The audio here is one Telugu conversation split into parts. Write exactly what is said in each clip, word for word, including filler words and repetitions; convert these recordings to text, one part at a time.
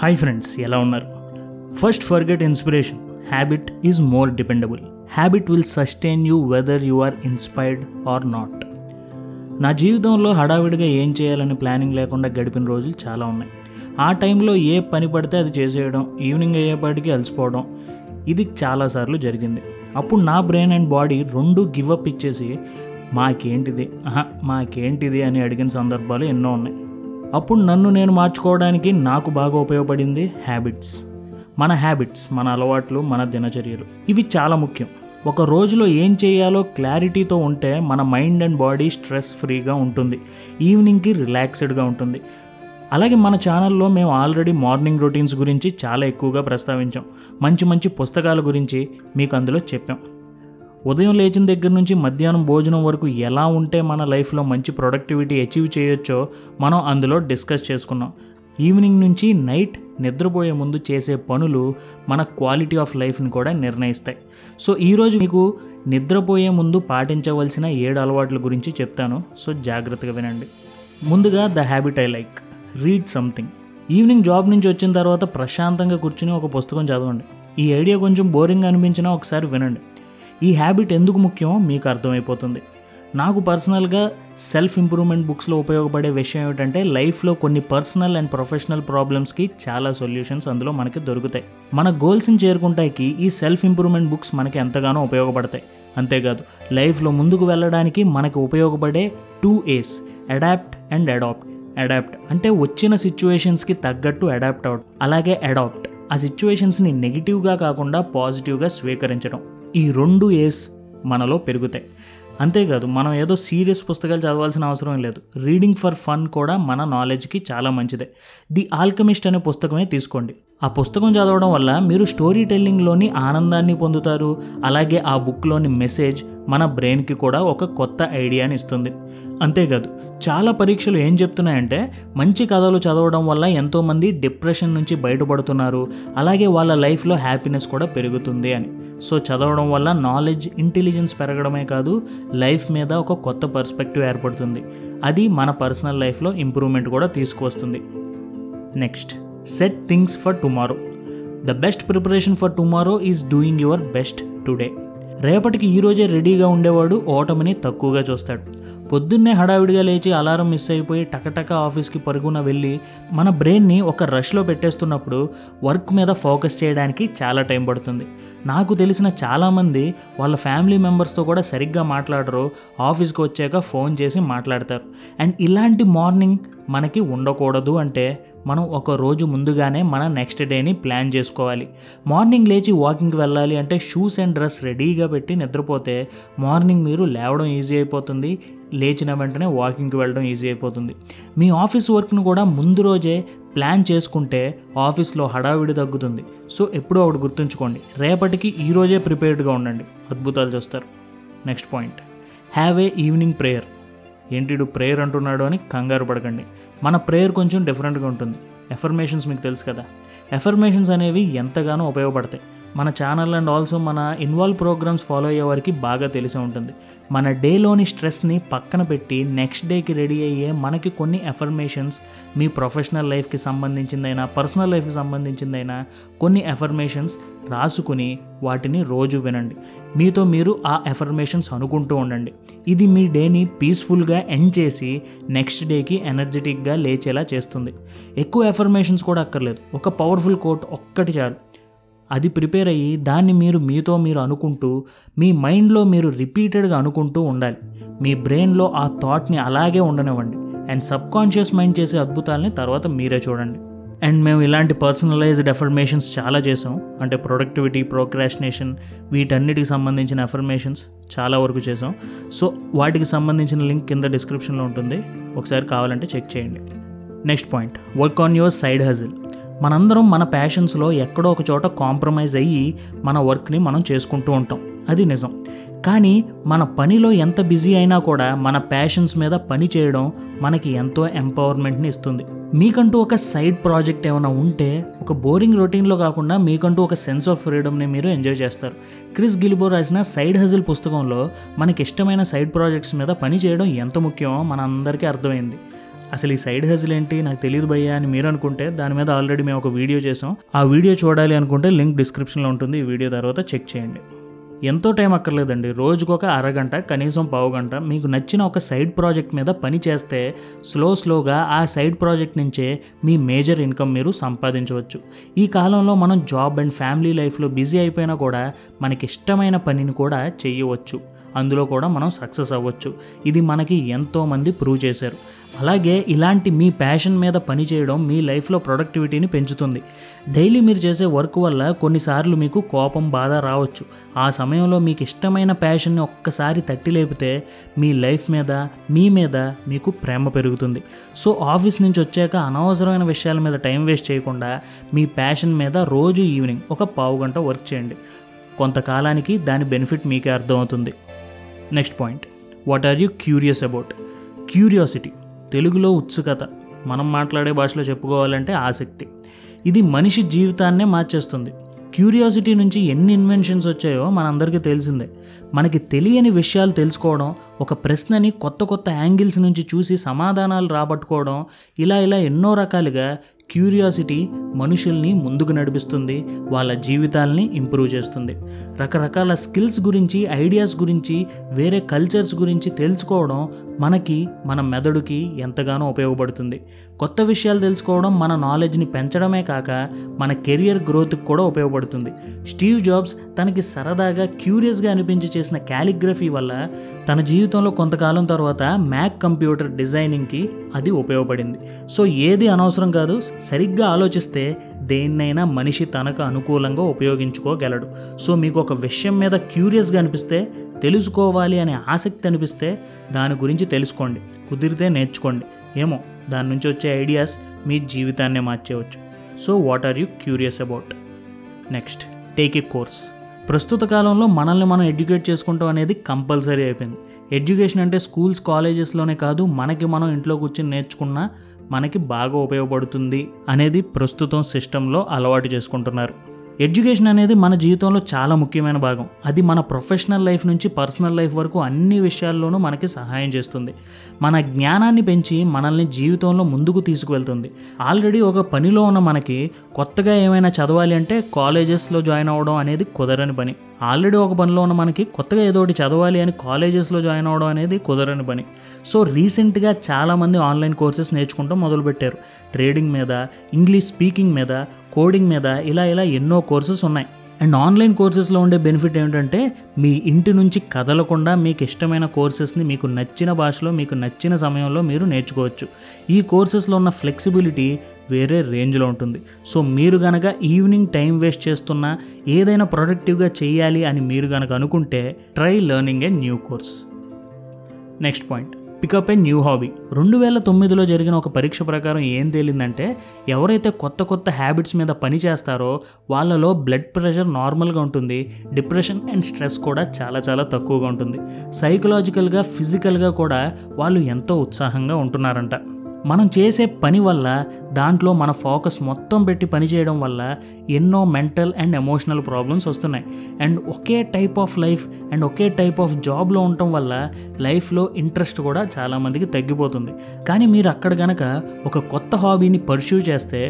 హాయ్ ఫ్రెండ్స్, ఎలా ఉన్నారు? First forget inspiration. Habit is more dependable. Habit will sustain you whether you are inspired or not. నా జీవితంలో హడావిడిగా ఏం చేయాలని ప్లానింగ్ లేకుండా గడిపిన రోజులు చాలా ఉన్నాయి. ఆ టైంలో ఏ పని పడితే అది చేసేయడం, ఈవినింగ్ అయ్యేపాటికి అలసిపోవడం, ఇది చాలాసార్లు జరిగింది. అప్పుడు నా బ్రెయిన్ అండ్ బాడీ రెండు గివ్ అప్ ఇచ్చేసి మాకేంటిది ఆహా మాకేంటిది అని అడిగిన సందర్భాలు ఎన్నో ఉన్నాయి. అప్పుడు నన్ను నేను మార్చుకోవడానికి నాకు బాగా ఉపయోగపడింది హ్యాబిట్స్. మన హ్యాబిట్స్, మన అలవాట్లు, మన దినచర్యలు, ఇవి చాలా ముఖ్యం. ఒక రోజులో ఏం చేయాలో క్లారిటీతో ఉంటే మన మైండ్ అండ్ బాడీ స్ట్రెస్ ఫ్రీగా ఉంటుంది, ఈవినింగ్కి రిలాక్స్డ్గా ఉంటుంది. అలాగే మన ఛానల్లో మేము ఆల్రెడీ మార్నింగ్ రొటీన్స్ గురించి చాలా ఎక్కువగా ప్రస్తావించాం. మంచి మంచి పుస్తకాల గురించి మీకు అందులో చెప్పాం. ఉదయం లేచిన దగ్గర నుంచి మధ్యాహ్నం భోజనం వరకు ఎలా ఉంటే మన లైఫ్లో మంచి ప్రొడక్టివిటీ అచీవ్ చేయొచ్చో మనం అందులో డిస్కస్ చేసుకున్నాం. ఈవినింగ్ నుంచి నైట్ నిద్రపోయే ముందు చేసే పనులు మన క్వాలిటీ ఆఫ్ లైఫ్ని కూడా నిర్ణయిస్తాయి. సో ఈరోజు మీకు నిద్రపోయే ముందు పాటించవలసిన ఏడు అలవాట్ల గురించి చెప్తాను. సో జాగ్రత్తగా వినండి. ముందుగా the habit I like, read something. Evening job నుంచి వచ్చిన తర్వాత ప్రశాంతంగా కూర్చుని ఒక పుస్తకం చదవండి. ఈ ఐడియా కొంచెం బోరింగ్ అనిపించినా ఒకసారి వినండి. ఈ హ్యాబిట్ ఎందుకు ముఖ్యమో మీకు అర్థమైపోతుంది. నాకు పర్సనల్గా సెల్ఫ్ ఇంప్రూవ్మెంట్ బుక్స్లో ఉపయోగపడే విషయం ఏమిటంటే, లైఫ్లో కొన్ని పర్సనల్ అండ్ ప్రొఫెషనల్ ప్రాబ్లమ్స్కి చాలా సొల్యూషన్స్ అందులో మనకి దొరుకుతాయి. మన గోల్స్ని చేరుకుంటానికి ఈ సెల్ఫ్ ఇంప్రూవ్మెంట్ బుక్స్ మనకి ఎంతగానో ఉపయోగపడతాయి. అంతేకాదు, లైఫ్లో ముందుకు వెళ్ళడానికి మనకు ఉపయోగపడే two A's, adapt and adapt. Adapt అంటే వచ్చిన సిచ్యువేషన్స్కి తగ్గట్టు అడాప్ట్ అవ్వడం, అలాగే అడాప్ట్ ఆ సిచ్యువేషన్స్ని నెగిటివ్గా కాకుండా పాజిటివ్గా స్వీకరించడం. ఈ రెండు ఏస్ మనలో పెరుగుతాయి. అంతేకాదు, మనం ఏదో సీరియస్ పుస్తకాలు చదవాల్సిన అవసరం లేదు. రీడింగ్ ఫర్ ఫన్ కూడా మన నాలెడ్జ్కి చాలా మంచిదే. ది ఆల్కమిస్ట్ అనే పుస్తకమే తీసుకోండి. ఆ పుస్తకం చదవడం వల్ల మీరు స్టోరీ టెల్లింగ్లోని ఆనందాన్ని పొందుతారు. అలాగే ఆ బుక్లోని మెసేజ్ మన బ్రెయిన్కి కూడా ఒక కొత్త ఐడియాని ఇస్తుంది. అంతేకాదు, చాలా పరీక్షలు ఏం చెప్తున్నాయంటే, మంచి కథలు చదవడం వల్ల ఎంతోమంది డిప్రెషన్ నుంచి బయటపడుతున్నారు, అలాగే వాళ్ళ లైఫ్లో హ్యాపీనెస్ కూడా పెరుగుతుంది అని. సో చదవడం వల్ల నాలెడ్జ్, ఇంటెలిజెన్స్ పెరగడమే కాదు, లైఫ్ మీద ఒక కొత్త పర్స్పెక్టివ్ ఏర్పడుతుంది. అది మన పర్సనల్ లైఫ్లో ఇంప్రూవ్మెంట్ కూడా తీసుకువస్తుంది. Next, set things for tomorrow. The best preparation for tomorrow is doing your best today. రేపటికి ఈరోజే రెడీగా ఉండేవాడు ఓటమిని తక్కువగా చూస్తాడు. పొద్దున్నే హడావిడిగా లేచి అలారం మిస్ అయిపోయి టకటక ఆఫీస్కి పరుగున వెళ్ళి మన బ్రెయిన్ని ఒక రష్లో పెట్టేస్తున్నప్పుడు వర్క్ మీద ఫోకస్ చేయడానికి చాలా టైం పడుతుంది. నాకు తెలిసిన చాలామంది వాళ్ళ ఫ్యామిలీ మెంబర్స్తో కూడా సరిగ్గా మాట్లాడరు, ఆఫీస్కి వచ్చాక ఫోన్ చేసి మాట్లాడతారు. అండ్ ఇలాంటి మార్నింగ్ మనకి ఉండకూడదు. అంటే మనం ఒక రోజు ముందుగానే మన నెక్స్ట్ డేని ప్లాన్ చేసుకోవాలి. మార్నింగ్ లేచి వాకింగ్కి వెళ్ళాలి అంటే షూస్ అండ్ డ్రెస్ రెడీగా పెట్టి నిద్రపోతే మార్నింగ్ మీరు లేవడం ఈజీ అయిపోతుంది, లేచిన వెంటనే వాకింగ్కి వెళ్ళడం ఈజీ అయిపోతుంది. మీ ఆఫీస్ వర్క్ను కూడా ముందు రోజే ప్లాన్ చేసుకుంటే ఆఫీస్లో హడావిడి తగ్గుతుంది. సో ఎప్పుడూ ఒకటి గుర్తుంచుకోండి, రేపటికి ఈరోజే ప్రిపేర్డ్గా ఉండండి, అద్భుతాలు చేస్తారు. Next point, have a evening prayer. ఏంటిడు ప్రేయర్ అంటున్నాడు అని కంగారు పడకండి. మన ప్రేయర్ కొంచెం డిఫరెంట్గా ఉంటుంది. ఎఫర్మేషన్స్ మీకు తెలుసు కదా, ఎఫర్మేషన్స్ అనేవి ఎంతగానో ఉపయోగపడతాయి. మన ఛానల్ అండ్ ఆల్సో మన ఇన్వాల్వ్ ప్రోగ్రామ్స్ ఫాలో అయ్యే వారికి బాగా తెలిసే ఉంటుంది. మన డేలోని స్ట్రెస్ని పక్కన పెట్టి నెక్స్ట్ డేకి రెడీ అయ్యే మనకి కొన్ని ఎఫర్మేషన్స్, మీ ప్రొఫెషనల్ లైఫ్కి సంబంధించిందైనా పర్సనల్ లైఫ్కి సంబంధించిందైనా కొన్ని ఎఫర్మేషన్స్ రాసుకుని వాటిని రోజు వినండి. మీతో మీరు ఆ ఎఫర్మేషన్స్ అనుకుంటూ ఉండండి. ఇది మీ డేని పీస్ఫుల్గా ఎండ్ చేసి నెక్స్ట్ డేకి ఎనర్జెటిక్గా లేచేలా చేస్తుంది. ఎక్కువ ఎఫర్మేషన్స్ కూడా అక్కర్లేదు, ఒక పవర్ఫుల్ కోట్ ఒక్కటి చాలు. అది ప్రిపేర్ అయ్యి దాన్ని మీరు మీతో మీరు అనుకుంటూ, మీ మైండ్లో మీరు రిపీటెడ్గా అనుకుంటూ ఉండాలి. మీ బ్రెయిన్లో ఆ థాట్ని అలాగే ఉండనివ్వండి. అండ్ సబ్కాన్షియస్ మైండ్ చేసే అద్భుతాలని తర్వాత మీరే చూడండి. అండ్ మేము ఇలాంటి పర్సనలైజ్డ్ ఎఫర్మేషన్స్ చాలా చేసాం. అంటే ప్రొడక్టివిటీ, ప్రోక్రాస్టినేషన్, వీటన్నిటికి సంబంధించిన ఎఫర్మేషన్స్ చాలా వరకు చేసాం. సో వాటికి సంబంధించిన లింక్ కింద డిస్క్రిప్షన్లో ఉంటుంది, ఒకసారి కావాలంటే చెక్ చేయండి. Next point, work on your side hustle. మనందరం మన ప్యాషన్స్లో ఎక్కడో ఒక చోట కాంప్రమైజ్ అయ్యి మన వర్క్ని మనం చేసుకుంటూ ఉంటాం, అది నిజం. కానీ మన పనిలో ఎంత బిజీ అయినా కూడా మన ప్యాషన్స్ మీద పని చేయడం మనకి ఎంతో ఎంపవర్మెంట్ని ఇస్తుంది. మీకంటూ ఒక సైడ్ ప్రాజెక్ట్ ఏమైనా ఉంటే ఒక బోరింగ్ రొటీన్లో కాకుండా మీకంటూ ఒక సెన్స్ ఆఫ్ ఫ్రీడమ్ని మీరు ఎంజాయ్ చేస్తారు. క్రిస్ గిలిబో రాసిన సైడ్ హజిల్ పుస్తకంలో మనకి ఇష్టమైన సైడ్ ప్రాజెక్ట్స్ మీద పని చేయడం ఎంత ముఖ్యమో మనందరికీ అర్థమైంది. అసలు ఈ సైడ్ హజిల్ ఏంటి నాకు తెలియదు భయ్యా అని మీరు అనుకుంటే దాని మీద ఆల్రెడీ మేము ఒక వీడియో చేసాం. ఆ వీడియో చూడాలి అనుకుంటే లింక్ డిస్క్రిప్షన్లో ఉంటుంది. ఈ వీడియో తర్వాత చెక్ చేయండి. ఎంతో టైం అక్కర్లేదండి, రోజుకొక అరగంట కనీసం పావు గంట మీకు నచ్చిన ఒక సైడ్ ప్రాజెక్ట్ మీద పని చేస్తే స్లో స్లోగా ఆ సైడ్ ప్రాజెక్ట్ నుంచే మీ మేజర్ ఇన్కమ్ మీరు సంపాదించవచ్చు. ఈ కాలంలో మనం జాబ్ అండ్ ఫ్యామిలీ లైఫ్లో బిజీ అయిపోయినా కూడా మనకి ఇష్టమైన పనిని కూడా చేయవచ్చు, అందులో కూడా మనం సక్సెస్ అవ్వచ్చు. ఇది మనకి ఎంతోమంది ప్రూవ్ చేశారు. అలాగే ఇలాంటి మీ ప్యాషన్ మీద పనిచేయడం మీ లైఫ్లో ప్రొడక్టివిటీని పెంచుతుంది. డైలీ మీరు చేసే వర్క్ వల్ల కొన్నిసార్లు మీకు కోపం బాధ రావచ్చు. ఆ సమయంలో మీకు ఇష్టమైన ప్యాషన్ని ఒక్కసారి తట్టి లేపితే మీ లైఫ్ మీద మీ మీద మీకు ప్రేమ పెరుగుతుంది. సో ఆఫీస్ నుంచి వచ్చాక అనవసరమైన విషయాల మీద టైం వేస్ట్ చేయకుండా మీ ప్యాషన్ మీద రోజు ఈవినింగ్ ఒక పావు గంట వర్క్ చేయండి. కొంతకాలానికి దాని బెనిఫిట్ మీకే అర్థమవుతుంది. Next point, what are you curious about? Curiosity, తెలుగులో ఉత్సుకత, మనం మాట్లాడే భాషలో చెప్పుకోవాలంటే ఆసక్తి. ఇది మనిషి జీవితాన్నే మార్చేస్తుంది. క్యూరియాసిటీ నుంచి ఎన్ని ఇన్వెన్షన్స్ వచ్చాయో మనందరికీ తెలిసిందే. మనకి తెలియని విషయాలు తెలుసుకోవడం, ఒక ప్రశ్నని కొత్త కొత్త యాంగిల్స్ నుంచి చూసి సమాధానాలు రాబట్టుకోవడం, ఇలా ఇలా ఎన్నో రకాలుగా క్యూరియాసిటీ మనుషుల్ని ముందుకు నడిపిస్తుంది, వాళ్ళ జీవితాలని ఇంప్రూవ్ చేస్తుంది. రకరకాల స్కిల్స్ గురించి, ఐడియాస్ గురించి, వేరే కల్చర్స్ గురించి తెలుసుకోవడం మనకి మన మెదడుకి ఎంతగానో ఉపయోగపడుతుంది. కొత్త విషయాలు తెలుసుకోవడం మన నాలెడ్జ్ని పెంచడమే కాక మన కెరియర్ గ్రోత్కి కూడా ఉపయోగపడుతుంది. స్టీవ్ జాబ్స్ తనకి సరదాగా క్యూరియస్గా అనిపించి చేసిన క్యాలిగ్రఫీ వల్ల తన జీవితంలో కొంతకాలం తర్వాత మ్యాక్ కంప్యూటర్ డిజైనింగ్కి అది ఉపయోగపడింది. సో ఏది అనవసరం కాదు, సరిగ్గా ఆలోచిస్తే దేన్నైనా మనిషి తనకు అనుకూలంగా ఉపయోగించుకోగలడు. సో మీకు ఒక విషయం మీద క్యూరియస్గా అనిపిస్తే, తెలుసుకోవాలి అనే ఆసక్తి అనిపిస్తే దాని గురించి తెలుసుకోండి, కుదిరితే నేర్చుకోండి. ఏమో దాని నుంచి వచ్చే ఐడియాస్ మీ జీవితాన్నే మార్చేయవచ్చు. So what are you curious about? Next, take a course. ప్రస్తుత కాలంలో మనల్ని మనం ఎడ్యుకేట్ చేసుకుంటాం అనేది కంపల్సరీ అయిపోయింది. ఎడ్యుకేషన్ అంటే స్కూల్స్ కాలేజెస్లోనే కాదు, మనకి మనం ఇంట్లో కూర్చొని నేర్చుకున్నా మనకి బాగా ఉపయోగపడుతుంది అనేది ప్రస్తుతం సిస్టంలో అలవాటు చేసుకుంటున్నారు. ఎడ్యుకేషన్ అనేది మన జీవితంలో చాలా ముఖ్యమైన భాగం. అది మన ప్రొఫెషనల్ లైఫ్ నుంచి పర్సనల్ లైఫ్ వరకు అన్ని విషయాల్లోనూ మనకి సహాయం చేస్తుంది. మన జ్ఞానాన్ని పెంచి మనల్ని జీవితంలో ముందుకు తీసుకువెళ్తుంది. ఆల్రెడీ ఒక పనిలో ఉన్న మనకి కొత్తగా ఏమైనా చదవాలి అంటే కాలేజెస్లో జాయిన్ అవ్వడం అనేది కుదరని పని. ఆల్రెడీ ఒక పనిలో ఉన్న మనకి కొత్తగా ఏదో ఒకటి చదవాలి అని కాలేజెస్లో జాయిన్ అవ్వడం అనేది కుదరని పని. సో రీసెంట్గా చాలామంది ఆన్లైన్ కోర్సెస్ నేర్చుకుంటాం మొదలుపెట్టారు. ట్రేడింగ్ మీద, ఇంగ్లీష్ స్పీకింగ్ మీద, కోడింగ్ మీద, ఇలా ఇలా ఎన్నో కోర్సెస్ ఉన్నాయి. అండ్ ఆన్లైన్ కోర్సెస్లో ఉండే బెనిఫిట్ ఏమిటంటే మీ ఇంటి నుంచి కదలకుండా మీకు ఇష్టమైన కోర్సెస్ని మీకు నచ్చిన భాషలో మీకు నచ్చిన సమయంలో మీరు నేర్చుకోవచ్చు. ఈ కోర్సెస్లో ఉన్న ఫ్లెక్సిబిలిటీ వేరే రేంజ్లో ఉంటుంది. సో మీరు కనుక ఈవినింగ్ టైం వేస్ట్ చేస్తున్నా ఏదైనా ప్రొడక్టివ్గా చేయాలి అని మీరు కనుక అనుకుంటే try learning a new course. Next point, pick up a new hobby. రెండు వేల తొమ్మిదిలో జరిగిన ఒక పరీక్ష ప్రకారం ఏం తేలిందంటే ఎవరైతే కొత్త కొత్త హ్యాబిట్స్ మీద పని చేస్తారో వాళ్ళలో బ్లడ్ ప్రెషర్ నార్మల్గా ఉంటుంది, డిప్రెషన్ అండ్ స్ట్రెస్ కూడా చాలా చాలా తక్కువగా ఉంటుంది. సైకలాజికల్గా ఫిజికల్గా కూడా వాళ్ళు ఎంతో ఉత్సాహంగా ఉంటున్నారంట. మనం చేసే పని వల్ల, దాంట్లో మన ఫోకస్ మొత్తం పెట్టి పనిచేయడం వల్ల ఎన్నో మెంటల్ అండ్ ఎమోషనల్ ప్రాబ్లమ్స్ వస్తున్నాయి. అండ్ ఒకే టైప్ ఆఫ్ లైఫ్ అండ్ ఒకే టైప్ ఆఫ్ జాబ్లో ఉండటం వల్ల లైఫ్లో ఇంట్రెస్ట్ కూడా చాలామందికి తగ్గిపోతుంది. కానీ మీరు అక్కడ కనుక ఒక కొత్త హాబీని పర్స్యూ చేస్తే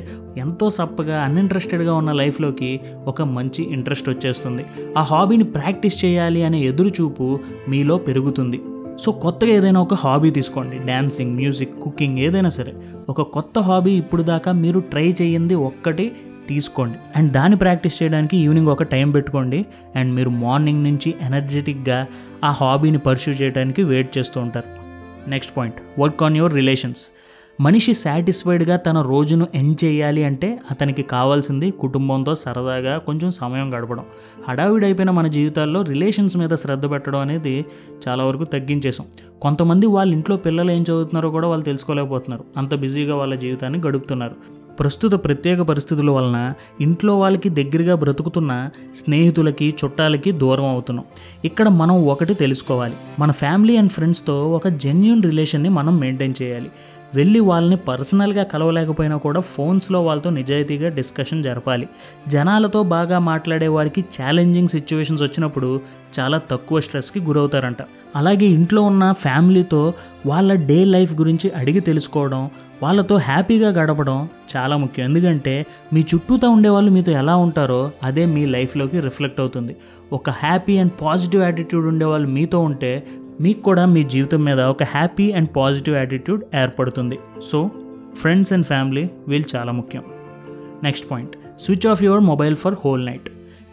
ఎంతో సప్పగా అన్ఇంట్రెస్టెడ్గా ఉన్న లైఫ్లోకి ఒక మంచి ఇంట్రెస్ట్ వచ్చేస్తుంది. ఆ హాబీని ప్రాక్టీస్ చేయాలి అనే ఎదురుచూపు మీలో పెరుగుతుంది. సో కొత్తగా ఏదైనా ఒక హాబీ తీసుకోండి, డ్యాన్సింగ్, మ్యూజిక్, కుకింగ్, ఏదైనా సరే ఒక కొత్త హాబీ ఇప్పుడు దాకా మీరు ట్రై చేయింది ఒక్కటి తీసుకోండి. అండ్ దాన్ని ప్రాక్టీస్ చేయడానికి ఈవినింగ్ ఒక టైం పెట్టుకోండి. అండ్ మీరు మార్నింగ్ నుంచి ఎనర్జెటిక్గా ఆ హాబీని పర్స్యూ చేయడానికి వెయిట్ చేస్తూ ఉంటారు. Next point, work on your relations. మనిషి సాటిస్ఫైడ్గా తన రోజును ఎండ్ చేయాలి అంటే అతనికి కావాల్సింది కుటుంబంతో సరదాగా కొంచెం సమయం గడపడం. హడావిడైపోయిన మన జీవితాల్లో రిలేషన్స్ మీద శ్రద్ధ పెట్టడం అనేది చాలా వరకు తగ్గించేసాం. కొంతమంది వాళ్ళ ఇంట్లో పిల్లలు ఏం చదువుతున్నారో కూడా వాళ్ళు తెలుసుకోలేకపోతున్నారు, అంత బిజీగా వాళ్ళ జీవితాన్ని గడుపుతున్నారు. ప్రస్తుత ప్రత్యేక పరిస్థితుల వలన ఇంట్లో వాళ్ళకి దగ్గరగా బ్రతుకుతున్న స్నేహితులకి, చుట్టాలకి దూరం అవుతున్నాం. ఇక్కడ మనం ఒకటి తెలుసుకోవాలి, మన ఫ్యామిలీ అండ్ ఫ్రెండ్స్తో ఒక జెన్యూన్ రిలేషన్ని మనం మెయింటైన్ చేయాలి. వెళ్ళి వాళ్ళని పర్సనల్గా కలవలేకపోయినా కూడా ఫోన్స్లో వాళ్ళతో నిజాయితీగా డిస్కషన్ జరపాలి. జనాలతో బాగా మాట్లాడే వారికి ఛాలెంజింగ్ సిచ్యువేషన్స్ వచ్చినప్పుడు చాలా తక్కువ స్ట్రెస్కి గురవుతారంట. అలాగే ఇంట్లో ఉన్న ఫ్యామిలీతో వాళ్ళ డే లైఫ్ గురించి అడిగి తెలుసుకోవడం, వాళ్ళతో హ్యాపీగా గడపడం చాలా ముఖ్యం. ఎందుకంటే మీ చుట్టూతో ఉండేవాళ్ళు మీతో ఎలా ఉంటారో అదే మీ లైఫ్లోకి రిఫ్లెక్ట్ అవుతుంది. ఒక హ్యాపీ అండ్ పాజిటివ్ యాటిట్యూడ్ ఉండేవాళ్ళు మీతో ఉంటే మీకు కూడా మీ జీవితం మీద ఒక హ్యాపీ అండ్ పాజిటివ్ యాటిట్యూడ్ ఏర్పడుతుంది. సో ఫ్రెండ్స్ అండ్ ఫ్యామిలీ వీళ్ళు చాలా ముఖ్యం. Next point, switch off your mobile for whole night.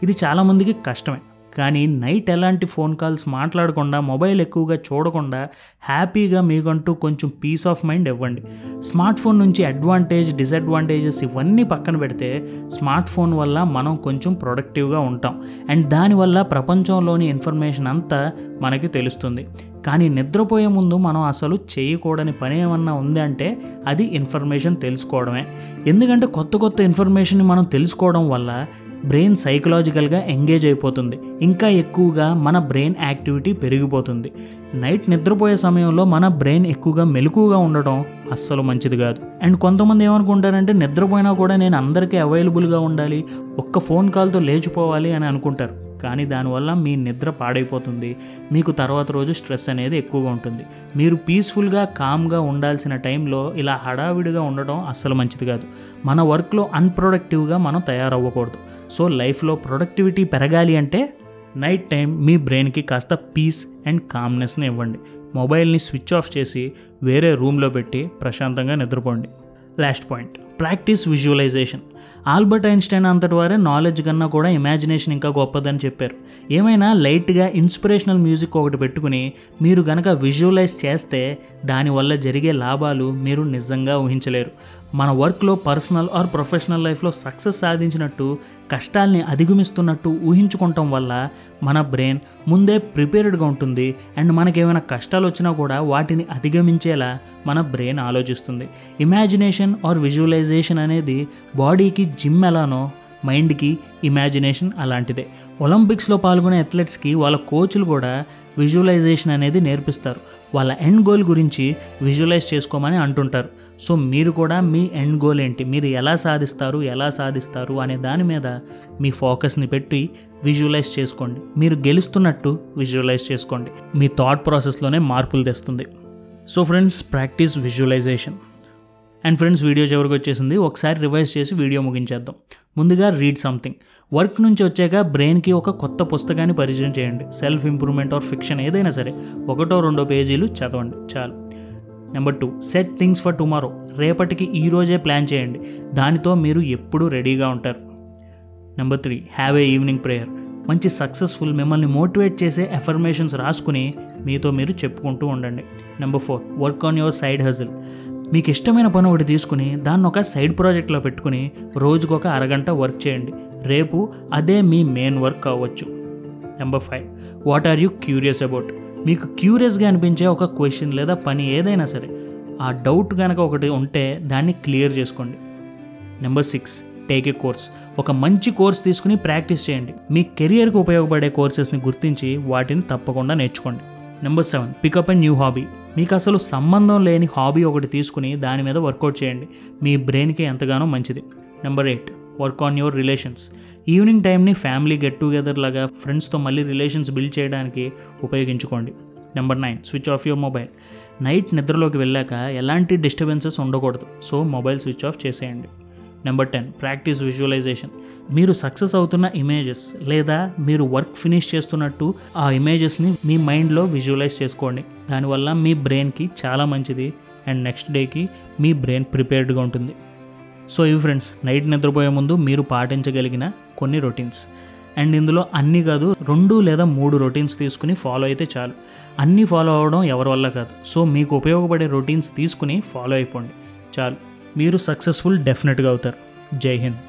ఇది చాలామందికి కష్టమే, కానీ నైట్ ఎలాంటి ఫోన్ కాల్స్ మాట్లాడకుండా, మొబైల్ ఎక్కువగా చూడకుండా హ్యాపీగా మీకంటూ కొంచెం పీస్ ఆఫ్ మైండ్ ఇవ్వండి. స్మార్ట్ ఫోన్ నుంచి అడ్వాంటేజ్, డిసడ్వాంటేజెస్ ఇవన్నీ పక్కన పెడితే స్మార్ట్ ఫోన్ వల్ల మనం కొంచెం ప్రొడక్టివ్గా ఉంటాం అండ్ దానివల్ల ప్రపంచంలోని ఇన్ఫర్మేషన్ అంతా మనకి తెలుస్తుంది. కానీ నిద్రపోయే ముందు మనం అసలు చేయకూడని పని ఏమన్నా ఉందంటే అది ఇన్ఫర్మేషన్ తెలుసుకోవడమే. ఎందుకంటే కొత్త కొత్త ఇన్ఫర్మేషన్ని మనం తెలుసుకోవడం వల్ల బ్రెయిన్ సైకలాజికల్గా ఎంగేజ్ అయిపోతుంది, ఇంకా ఎక్కువగా మన బ్రెయిన్ యాక్టివిటీ పెరిగిపోతుంది. నైట్ నిద్రపోయే సమయంలో మన బ్రెయిన్ ఎక్కువగా మెలకువగా ఉండటం అస్సలు మంచిది కాదు. అండ్ కొంతమంది ఏమనుకుంటారంటే నిద్రపోయినా కూడా నేను అందరికీ అవైలబుల్గా ఉండాలి, ఒక్క ఫోన్ కాల్తో లేచిపోవాలి అని అనుకుంటారు. కానీ దానివల్ల మీ నిద్ర పాడైపోతుంది, మీకు తర్వాత రోజు స్ట్రెస్ అనేది ఎక్కువగా ఉంటుంది. మీరు పీస్ఫుల్గా కామ్గా ఉండాల్సిన టైంలో ఇలా హడావిడిగా ఉండటం అస్సలు మంచిది కాదు. మన వర్క్లో అన్ప్రొడక్టివ్గా మనం తయారవ్వకూడదు. సో లైఫ్లో ప్రొడక్టివిటీ పెరగాలి అంటే నైట్ టైం మీ బ్రెయిన్కి కాస్త పీస్ అండ్ కామ్నెస్ని ఇవ్వండి. మొబైల్ని స్విచ్ ఆఫ్ చేసి వేరే రూమ్లో పెట్టి ప్రశాంతంగా నిద్రపోండి. Last point, practise visualisation. Albert Einstein అంతటి వారే నాలెడ్జ్ కన్నా కూడా ఇమాజినేషన్ ఇంకా గొప్పదని చెప్పారు. ఏమైనా లైట్గా ఇన్స్పిరేషనల్ మ్యూజిక్ ఒకటి పెట్టుకుని మీరు గనక విజువలైజ్ చేస్తే దానివల్ల జరిగే లాభాలు మీరు నిజంగా ఊహించలేరు. మన వర్క్లో, పర్సనల్ ఆర్ ప్రొఫెషనల్ లైఫ్లో సక్సెస్ సాధించినట్టు, కష్టాల్ని అధిగమిస్తున్నట్టు ఊహించుకోవటం వల్ల మన బ్రెయిన్ ముందే ప్రిపేర్డ్గా ఉంటుంది అండ్ మనకేమైనా కష్టాలు వచ్చినా కూడా వాటిని అధిగమించేలా మన బ్రెయిన్ ఆలోచిస్తుంది. ఇమాజినేషన్ ఆర్ విజువలైజ్ విజువలైజేషన్ అనేది బాడీకి జిమ్ ఎలానో మైండ్కి ఇమాజినేషన్ అలాంటిదే. ఒలింపిక్స్లో పాల్గొనే అథ్లెట్స్కి వాళ్ళ కోచ్లు కూడా విజువలైజేషన్ అనేది నేర్పిస్తారు. వాళ్ళ ఎండ్ గోల్ గురించి విజువలైజ్ చేసుకోమని అంటుంటారు. సో మీరు కూడా మీ ఎండ్ గోల్ ఏంటి, మీరు ఎలా సాధిస్తారు, ఎలా సాధిస్తారు అనే దాని మీద మీ ఫోకస్ని పెట్టి విజువలైజ్ చేసుకోండి. మీరు గెలుస్తున్నట్టు విజువలైజ్ చేసుకోండి. మీ థాట్ ప్రాసెస్లోనే మార్పులు తెస్తుంది. So friends, practise visualisation. And friends, video చివరికి వచ్చేసింది, ఒకసారి రివైజ్ చేసి వీడియో ముగించేద్దాం. ముందుగా రీడ్ సంథింగ్. వర్క్ నుంచి వచ్చాక బ్రెయిన్కి ఒక కొత్త పుస్తకాన్ని పరిచయం చేయండి. సెల్ఫ్ ఇంప్రూవ్మెంట్ ఆర్ ఫిక్షన్ ఏదైనా సరే ఒకటో రెండో పేజీలు చదవండి చాలు. Number two, set things for tomorrow. రేపటికి ఈ రోజే ప్లాన్ చేయండి, దానితో మీరు ఎప్పుడూ రెడీగా ఉంటారు. Number three, have a evening prayer. మంచి సక్సెస్ఫుల్, మిమ్మల్ని మోటివేట్ చేసే అఫర్మేషన్స్ రాసుకుని మీతో మీరు చెప్పుకుంటూ ఉండండి. Number four, work on your side hustle. మీకు ఇష్టమైన పని ఒకటి తీసుకుని దాన్ని ఒక సైడ్ ప్రాజెక్ట్లో పెట్టుకుని రోజుకు ఒక అరగంట వర్క్ చేయండి. రేపు అదే మీ మెయిన్ వర్క్ అవ్వచ్చు. Number five, what are you curious about. మీకు క్యూరియస్గా అనిపించే ఒక క్వశ్చన్ లేదా పని ఏదైనా సరే, ఆ డౌట్ కనుక ఒకటి ఉంటే దాన్ని క్లియర్ చేసుకోండి. Number six, take a course. ఒక మంచి కోర్స్ తీసుకుని ప్రాక్టీస్ చేయండి. మీ కెరియర్కి ఉపయోగపడే కోర్సెస్ని గుర్తించి వాటిని తప్పకుండా నేర్చుకోండి. Number seven, pick up a new hobby. మీకు అసలు సంబంధం లేని హాబీ ఒకటి తీసుకుని దాని మీద వర్కౌట్ చేయండి, మీ బ్రెయిన్కి ఎంతగానో మంచిది. Number eight, work on your relations. Evening టైంని ఫ్యామిలీ గెట్ టుగెదర్ లాగా ఫ్రెండ్స్తో మళ్ళీ రిలేషన్స్ బిల్డ్ చేయడానికి ఉపయోగించుకోండి. Number nine, switch off your mobile. Night నిద్రలోకి వెళ్ళాక ఎలాంటి డిస్టర్బెన్సెస్ ఉండకూడదు, సో మొబైల్ స్విచ్ ఆఫ్ చేసేయండి. Number ten, practise visualisation. మీరు సక్సెస్ అవుతున్న ఇమేజెస్ లేదా మీరు వర్క్ ఫినిష్ చేస్తున్నట్టు ఆ ఇమేజెస్ని మీ మైండ్లో విజువలైజ్ చేసుకోండి. దానివల్ల మీ బ్రెయిన్కి చాలా మంచిది అండ్ నెక్స్ట్ డేకి మీ బ్రెయిన్ ప్రిపేర్డ్గా ఉంటుంది. సో ఇవి ఫ్రెండ్స్, నైట్ నిద్రపోయే ముందు మీరు పాటించగలిగిన కొన్ని రొటీన్స్. అండ్ ఇందులో అన్నీ కాదు, రెండు లేదా మూడు రొటీన్స్ తీసుకుని ఫాలో అయితే చాలు. అన్నీ ఫాలో అవ్వడం ఎవరి వల్ల కాదు, సో మీకు ఉపయోగపడే రొటీన్స్ తీసుకుని ఫాలో అయిపోండి చాలు. మీరు సక్సెస్ఫుల్ డెఫినెట్గా అవుతారు. జై హింద్.